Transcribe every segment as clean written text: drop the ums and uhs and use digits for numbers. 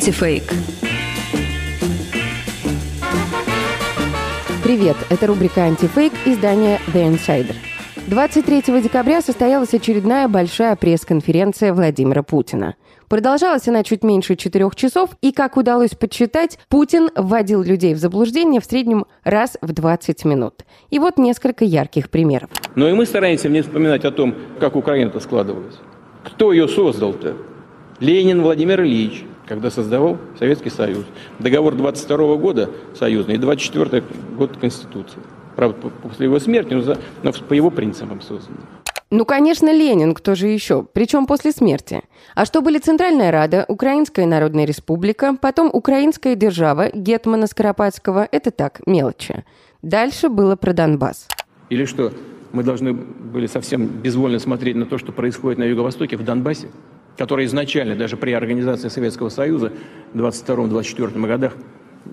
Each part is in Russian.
Антифейк. Привет, это рубрика «Антифейк» издания The Insider. 23 декабря состоялась очередная большая пресс-конференция Владимира Путина. Продолжалась она чуть меньше 4 часов, и, как удалось подсчитать, Путин вводил людей в заблуждение в среднем раз в 20 минут. И вот несколько ярких примеров. Но и мы стараемся не вспоминать о том, как Украина-то складывалась. Кто ее создал-то? Ленин Владимир Ильич, когда создавал Советский Союз. Договор 22 года союзный и 24 год Конституции. Правда, после его смерти, но по его принципам создан. Ну, конечно, Ленин, кто же еще? Причем после смерти. А что были Центральная Рада, Украинская Народная Республика, потом Украинская Держава, Гетмана Скоропадского, это так, мелочи. Дальше было про Донбасс. Или что, мы должны были совсем безвольно смотреть на то, что происходит на Юго-Востоке, в Донбассе, который изначально, даже при организации Советского Союза в 1922-1924 годах,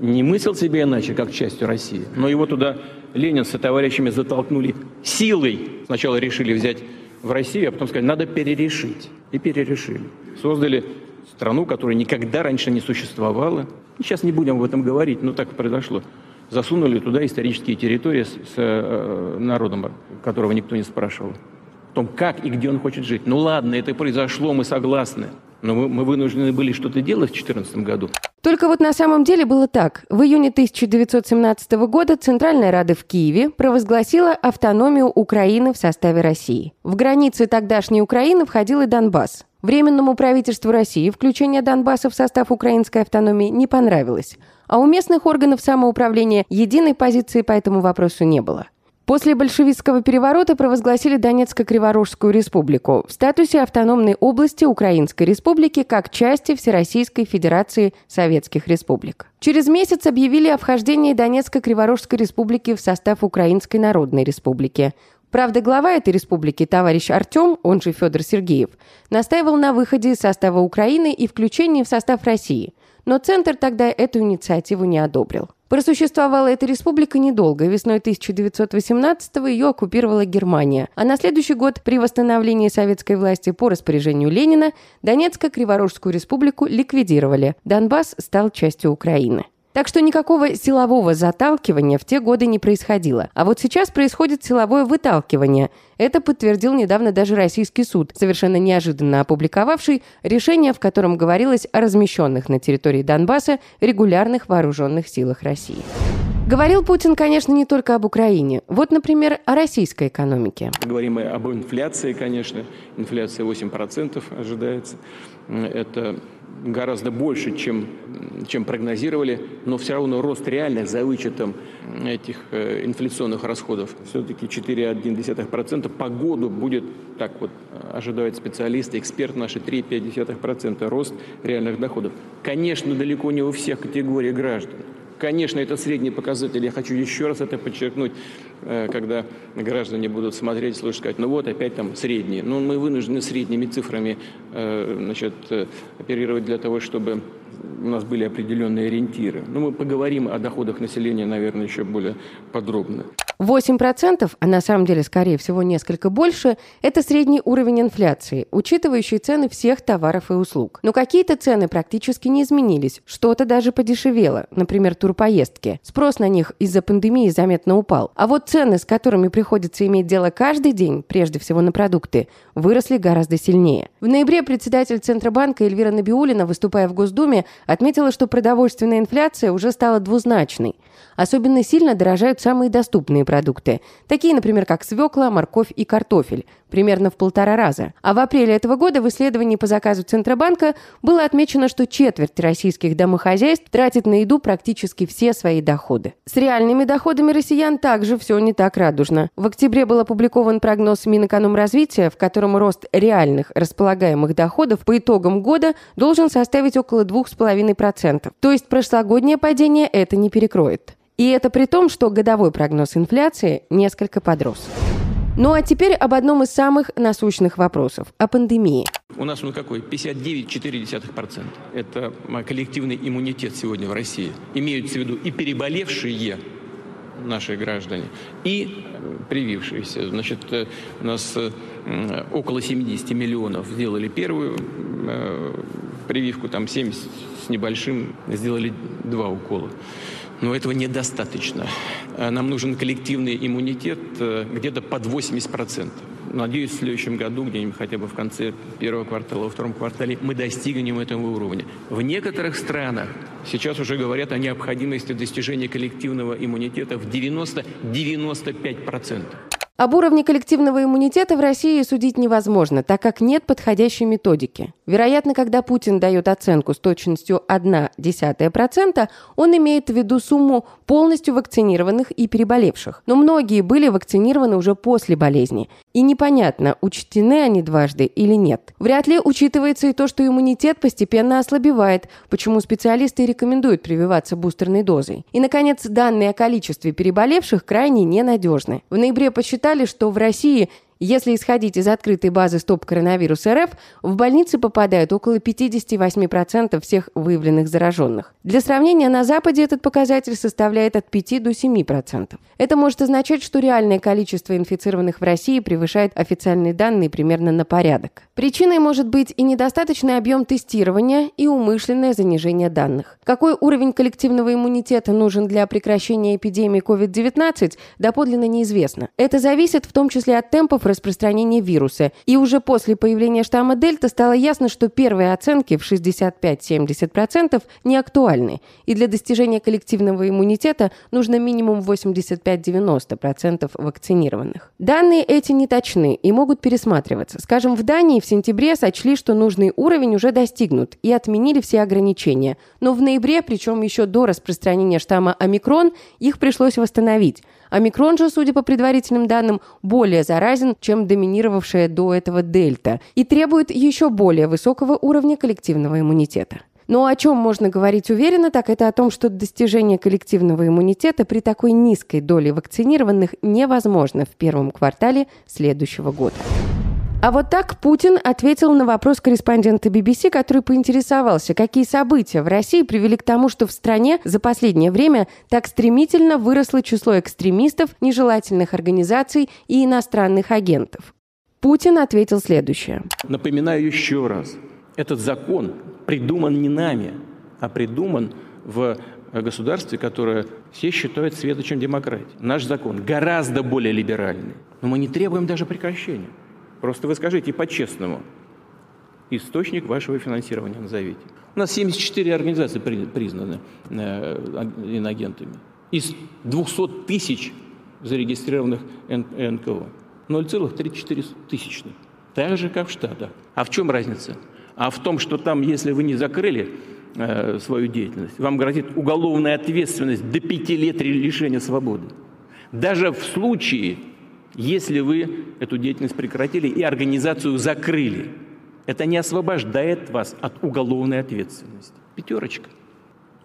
не мыслил себе иначе, как частью России. Но его туда Ленин со товарищами затолкнули силой. Сначала решили взять в Россию, а потом сказали, надо перерешить. И перерешили. Создали страну, которая никогда раньше не существовала. Сейчас не будем об этом говорить, но так и произошло. Засунули туда исторические территории с народом, которого никто не спрашивал. О том, как и где он хочет жить. Ну ладно, это произошло, мы согласны. Но мы вынуждены были что-то делать в 2014 году. Только вот на самом деле было так. В июне 1917 года Центральная Рада в Киеве провозгласила автономию Украины в составе России. В границы тогдашней Украины входил и Донбасс. Временному правительству России включение Донбасса в состав украинской автономии не понравилось. А у местных органов самоуправления единой позиции по этому вопросу не было. После большевистского переворота провозгласили Донецко-Криворожскую республику в статусе автономной области Украинской республики как части Всероссийской Федерации Советских Республик. Через месяц объявили о вхождении Донецко-Криворожской республики в состав Украинской Народной Республики. Правда, глава этой республики, товарищ Артём, он же Фёдор Сергеев, настаивал на выходе из состава Украины и включении в состав России. Но Центр тогда эту инициативу не одобрил. Просуществовала эта республика недолго. Весной 1918-го ее оккупировала Германия. А на следующий год при восстановлении советской власти по распоряжению Ленина Донецко-Криворожскую республику ликвидировали. Донбасс стал частью Украины. Так что никакого силового заталкивания в те годы не происходило. А вот сейчас происходит силовое выталкивание. Это подтвердил недавно даже российский суд, совершенно неожиданно опубликовавший решение, в котором говорилось о размещенных на территории Донбасса регулярных вооруженных силах России. Говорил Путин, конечно, не только об Украине. Вот, например, о российской экономике. Говорим и об инфляции, конечно. Инфляция 8% ожидается. Это гораздо больше, чем прогнозировали, но все равно рост реальных за вычетом этих инфляционных расходов все-таки 4,1% по году будет, так вот ожидают специалисты, эксперты наши, 3,5% рост реальных доходов. Конечно, далеко не у всех категорий граждан. Конечно, это средний показатель. Я хочу еще раз это подчеркнуть, когда граждане будут смотреть, слушать, сказать, ну вот опять там средний. Ну, мы вынуждены средними цифрами оперировать для того, чтобы у нас были определенные ориентиры. Но мы поговорим о доходах населения, наверное, еще более подробно. 8%, а на самом деле, скорее всего, несколько больше, это средний уровень инфляции, учитывающий цены всех товаров и услуг. Но какие-то цены практически не изменились, что-то даже подешевело, например, турпоездки. Спрос на них из-за пандемии заметно упал. А вот цены, с которыми приходится иметь дело каждый день, прежде всего на продукты, выросли гораздо сильнее. В ноябре председатель Центробанка Эльвира Набиуллина, выступая в Госдуме, отметила, что продовольственная инфляция уже стала двузначной. Особенно сильно дорожают самые доступные продукты, такие, например, как свекла, морковь и картофель, примерно в 1,5 раза. А в апреле этого года в исследовании по заказу Центробанка было отмечено, что четверть российских домохозяйств тратит на еду практически все свои доходы. С реальными доходами россиян также все не так радужно. В октябре был опубликован прогноз Минэкономразвития, в котором рост реальных располагаемых доходов по итогам года должен составить около 2,5%. То есть прошлогоднее падение это не перекроет. И это при том, что годовой прогноз инфляции несколько подрос. Ну а теперь об одном из самых насущных вопросов – о пандемии. У нас он какой? 59,4%. Это коллективный иммунитет сегодня в России. Имеются в виду и переболевшие наши граждане, и привившиеся. Значит, у нас около 70 миллионов сделали первую прививку там 70 с небольшим, сделали 2 укола. Но этого недостаточно. Нам нужен коллективный иммунитет где-то под 80%. Надеюсь, в следующем году, где-нибудь хотя бы в конце первого квартала, во втором квартале, мы достигнем этого уровня. В некоторых странах сейчас уже говорят о необходимости достижения коллективного иммунитета в 90-95%. Об уровне коллективного иммунитета в России судить невозможно, так как нет подходящей методики. Вероятно, когда Путин дает оценку с точностью 0,1%, он имеет в виду сумму полностью вакцинированных и переболевших. Но многие были вакцинированы уже после болезни. И непонятно, учтены они дважды или нет. Вряд ли учитывается и то, что иммунитет постепенно ослабевает, почему специалисты рекомендуют прививаться бустерной дозой. И, наконец, данные о количестве переболевших крайне ненадежны. В ноябре посчитали, что в России, если исходить из открытой базы «Стоп-коронавирус РФ», в больницы попадают около 58% всех выявленных зараженных. Для сравнения, на Западе этот показатель составляет от 5 до 7%. Это может означать, что реальное количество инфицированных в России превышает официальные данные примерно на порядок. Причиной может быть и недостаточный объем тестирования, и умышленное занижение данных. Какой уровень коллективного иммунитета нужен для прекращения эпидемии COVID-19, доподлинно неизвестно. Это зависит в том числе от темпов распространения вируса. И уже после появления штамма Дельта стало ясно, что первые оценки в 65-70% не актуальны. И для достижения коллективного иммунитета нужно минимум 85-90% вакцинированных. Данные эти неточны и могут пересматриваться. Скажем, в Дании в сентябре сочли, что нужный уровень уже достигнут, и отменили все ограничения. Но в ноябре, причем еще до распространения штамма «Омикрон», их пришлось восстановить. Омикрон же, судя по предварительным данным, более заразен, чем доминировавшая до этого «Дельта», и требует еще более высокого уровня коллективного иммунитета. Но о чем можно говорить уверенно, так это о том, что достижение коллективного иммунитета при такой низкой доле вакцинированных невозможно в первом квартале следующего года. А вот так Путин ответил на вопрос корреспондента BBC, который поинтересовался, какие события в России привели к тому, что в стране за последнее время так стремительно выросло число экстремистов, нежелательных организаций и иностранных агентов. Путин ответил следующее. Напоминаю еще раз, этот закон придуман не нами, а придуман в государстве, которое все считают светочем демократии. Наш закон гораздо более либеральный, но мы не требуем даже прекращения. Просто вы скажите по-честному, источник вашего финансирования назовите. У нас 74 организации признаны иноагентами. Из 200 тысяч зарегистрированных НКО. 0,34. Так же, как в Штатах. А в чем разница? А в том, что там, если вы не закрыли свою деятельность, вам грозит уголовная ответственность до 5 лет лишения свободы. Даже в случае... Если вы эту деятельность прекратили и организацию закрыли, это не освобождает вас от уголовной ответственности. 5.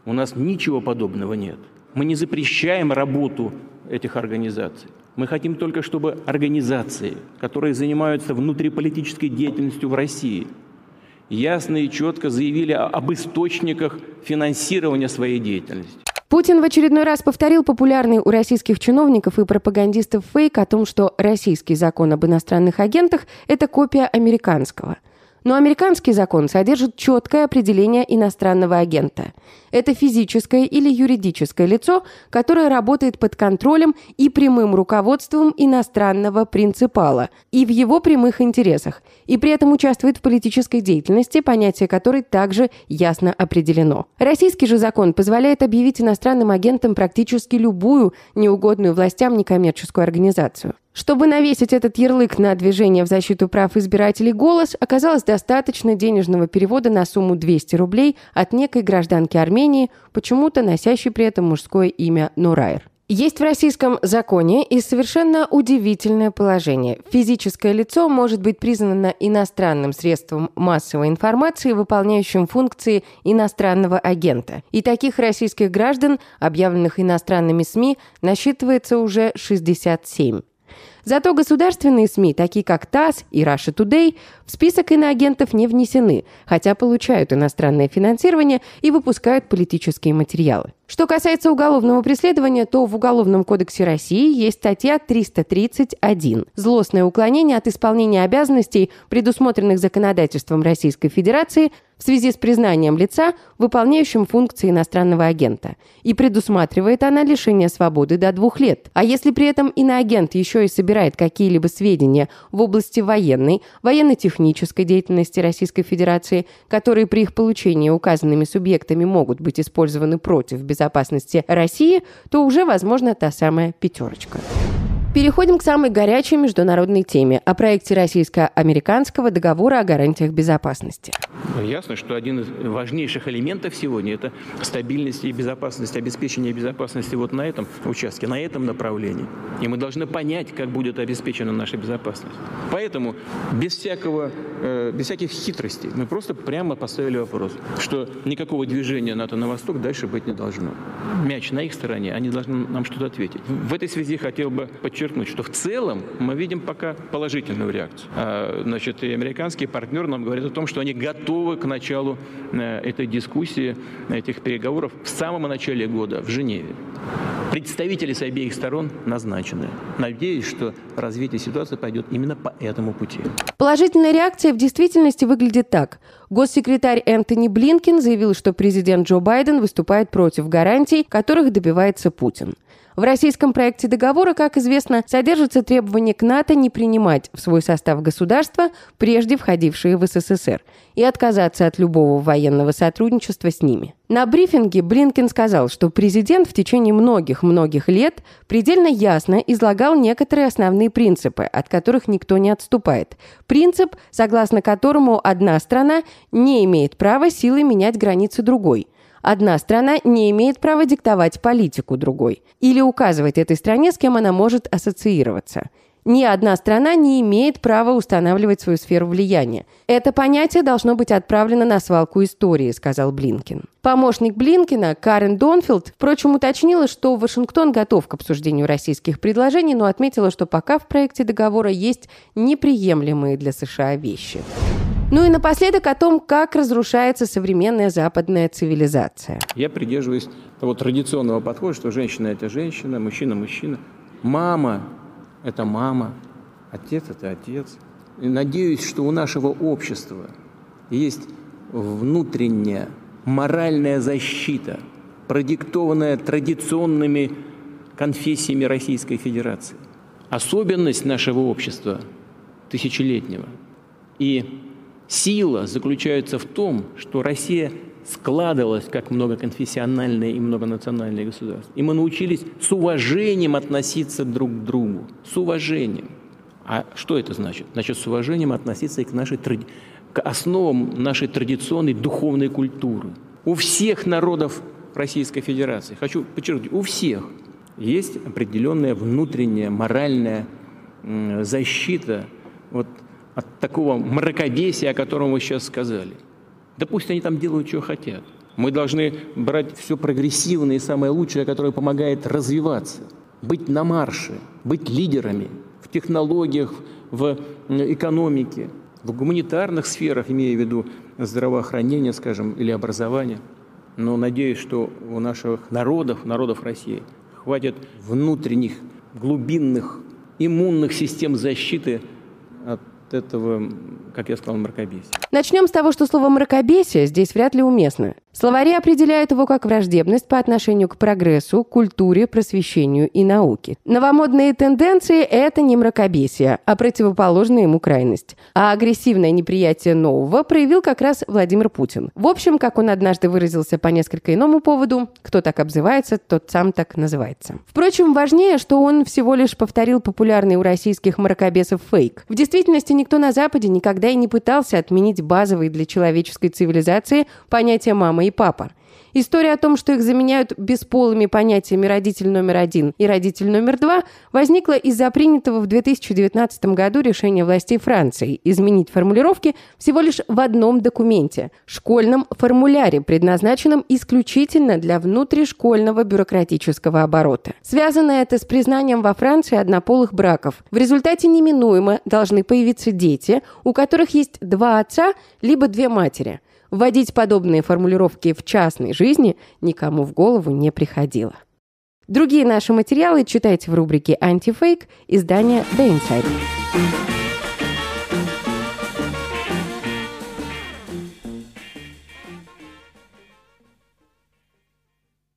У нас ничего подобного нет. Мы не запрещаем работу этих организаций. Мы хотим только, чтобы организации, которые занимаются внутриполитической деятельностью в России, ясно и четко заявили об источниках финансирования своей деятельности. Путин в очередной раз повторил популярный у российских чиновников и пропагандистов фейк о том, что российский закон об иностранных агентах – это копия американского. Но американский закон содержит четкое определение иностранного агента. Это физическое или юридическое лицо, которое работает под контролем и прямым руководством иностранного принципала и в его прямых интересах, и при этом участвует в политической деятельности, понятие которой также ясно определено. Российский же закон позволяет объявить иностранным агентом практически любую неугодную властям некоммерческую организацию. Чтобы навесить этот ярлык на движение в защиту прав избирателей «Голос», оказалось достаточно денежного перевода на сумму 200 рублей от некой гражданки Армении, почему-то носящей при этом мужское имя Нурайр. Есть в российском законе и совершенно удивительное положение. Физическое лицо может быть признано иностранным средством массовой информации, выполняющим функции иностранного агента. И таких российских граждан, объявленных иностранными СМИ, насчитывается уже 67. Зато государственные СМИ, такие как ТАСС и Russia Today, в список иноагентов не внесены, хотя получают иностранное финансирование и выпускают политические материалы. Что касается уголовного преследования, то в Уголовном кодексе России есть статья 331 «Злостное уклонение от исполнения обязанностей, предусмотренных законодательством Российской Федерации в связи с признанием лица, выполняющим функции иностранного агента». И предусматривает она лишение свободы до 2 лет. А если при этом иноагент еще и собирает какие-либо сведения в области военной, военно-технической деятельности Российской Федерации, которые при их получении указанными субъектами могут быть использованы против безопасности России, то уже возможна та самая пятерочка. Переходим к самой горячей международной теме – о проекте российско-американского договора о гарантиях безопасности. Ясно, что один из важнейших элементов сегодня – это стабильность и безопасность, обеспечение безопасности вот на этом участке, на этом направлении. И мы должны понять, как будет обеспечена наша безопасность. Поэтому без всяких хитростей мы просто прямо поставили вопрос, что никакого движения НАТО на восток дальше быть не должно. Мяч на их стороне, они должны нам что-то ответить. В этой связи хотел бы подчеркнуть, что в целом мы видим пока положительную реакцию. И американские партнеры нам говорят о том, что они готовы к началу этой дискуссии, этих переговоров в самом начале года в Женеве. Представители с обеих сторон назначены. Надеюсь, что развитие ситуации пойдет именно по этому пути. Положительная реакция в действительности выглядит так. Госсекретарь Энтони Блинкен заявил, что президент Джо Байден выступает против гарантий, которых добивается Путин. В российском проекте договора, как известно, содержится требование к НАТО не принимать в свой состав государства, прежде входившие в СССР, и отказаться от любого военного сотрудничества с ними. На брифинге Блинкен сказал, что президент в течение многих лет предельно ясно излагал некоторые основные принципы, от которых никто не отступает. Принцип, согласно которому одна страна не имеет права силой менять границы другой. Одна страна не имеет права диктовать политику другой или указывать этой стране, с кем она может ассоциироваться. Ни одна страна не имеет права устанавливать свою сферу влияния. Это понятие должно быть отправлено на свалку истории, сказал Блинкен. Помощник Блинкена Карен Донфилд, впрочем, уточнила, что Вашингтон готов к обсуждению российских предложений, но отметила, что пока в проекте договора есть неприемлемые для США вещи. Ну и напоследок о том, как разрушается современная западная цивилизация. Я придерживаюсь того традиционного подхода, что женщина – это женщина, мужчина – мужчина. Мама – это мама, отец – это отец. И надеюсь, что у нашего общества есть внутренняя моральная защита, продиктованная традиционными конфессиями Российской Федерации. Особенность нашего общества тысячелетнего и сила заключается в том, что Россия складывалась как многоконфессиональное и многонациональное государство. И мы научились с уважением относиться друг к другу. С уважением. А что это значит? Значит, с уважением относиться и к основам нашей традиционной духовной культуры. У всех народов Российской Федерации, хочу подчеркнуть, у всех есть определенная внутренняя моральная защита от такого мракобесия, о котором вы сейчас сказали. Да пусть они там делают, что хотят. Мы должны брать все прогрессивное и самое лучшее, которое помогает развиваться, быть на марше, быть лидерами в технологиях, в экономике, в гуманитарных сферах, имея в виду здравоохранение, скажем, или образование. Но надеюсь, что у наших народов России, хватит внутренних, глубинных, иммунных систем защиты от этого, как я сказал, мракобесия. Начнем с того, что слово «мракобесие» здесь вряд ли уместно. Словари определяют его как враждебность по отношению к прогрессу, культуре, просвещению и науке. Новомодные тенденции – это не мракобесие, а противоположная ему крайность. А агрессивное неприятие нового проявил как раз Владимир Путин. В общем, как он однажды выразился по несколько иному поводу, кто так обзывается, тот сам так называется. Впрочем, важнее, что он всего лишь повторил популярный у российских мракобесов фейк. В действительности никто на Западе никогда и не пытался отменить базовые для человеческой цивилизации понятия «мама» и «папа». История о том, что их заменяют бесполыми понятиями «родитель номер 1» и «родитель номер 2», возникла из-за принятого в 2019 году решения властей Франции изменить формулировки всего лишь в одном документе – школьном формуляре, предназначенном исключительно для внутришкольного бюрократического оборота. Связано это с признанием во Франции однополых браков. В результате неминуемо должны появиться дети, у которых есть 2 отца либо 2 матери. Вводить подобные формулировки в частной жизни никому в голову не приходило. Другие наши материалы читайте в рубрике «Антифейк» издания The Insider.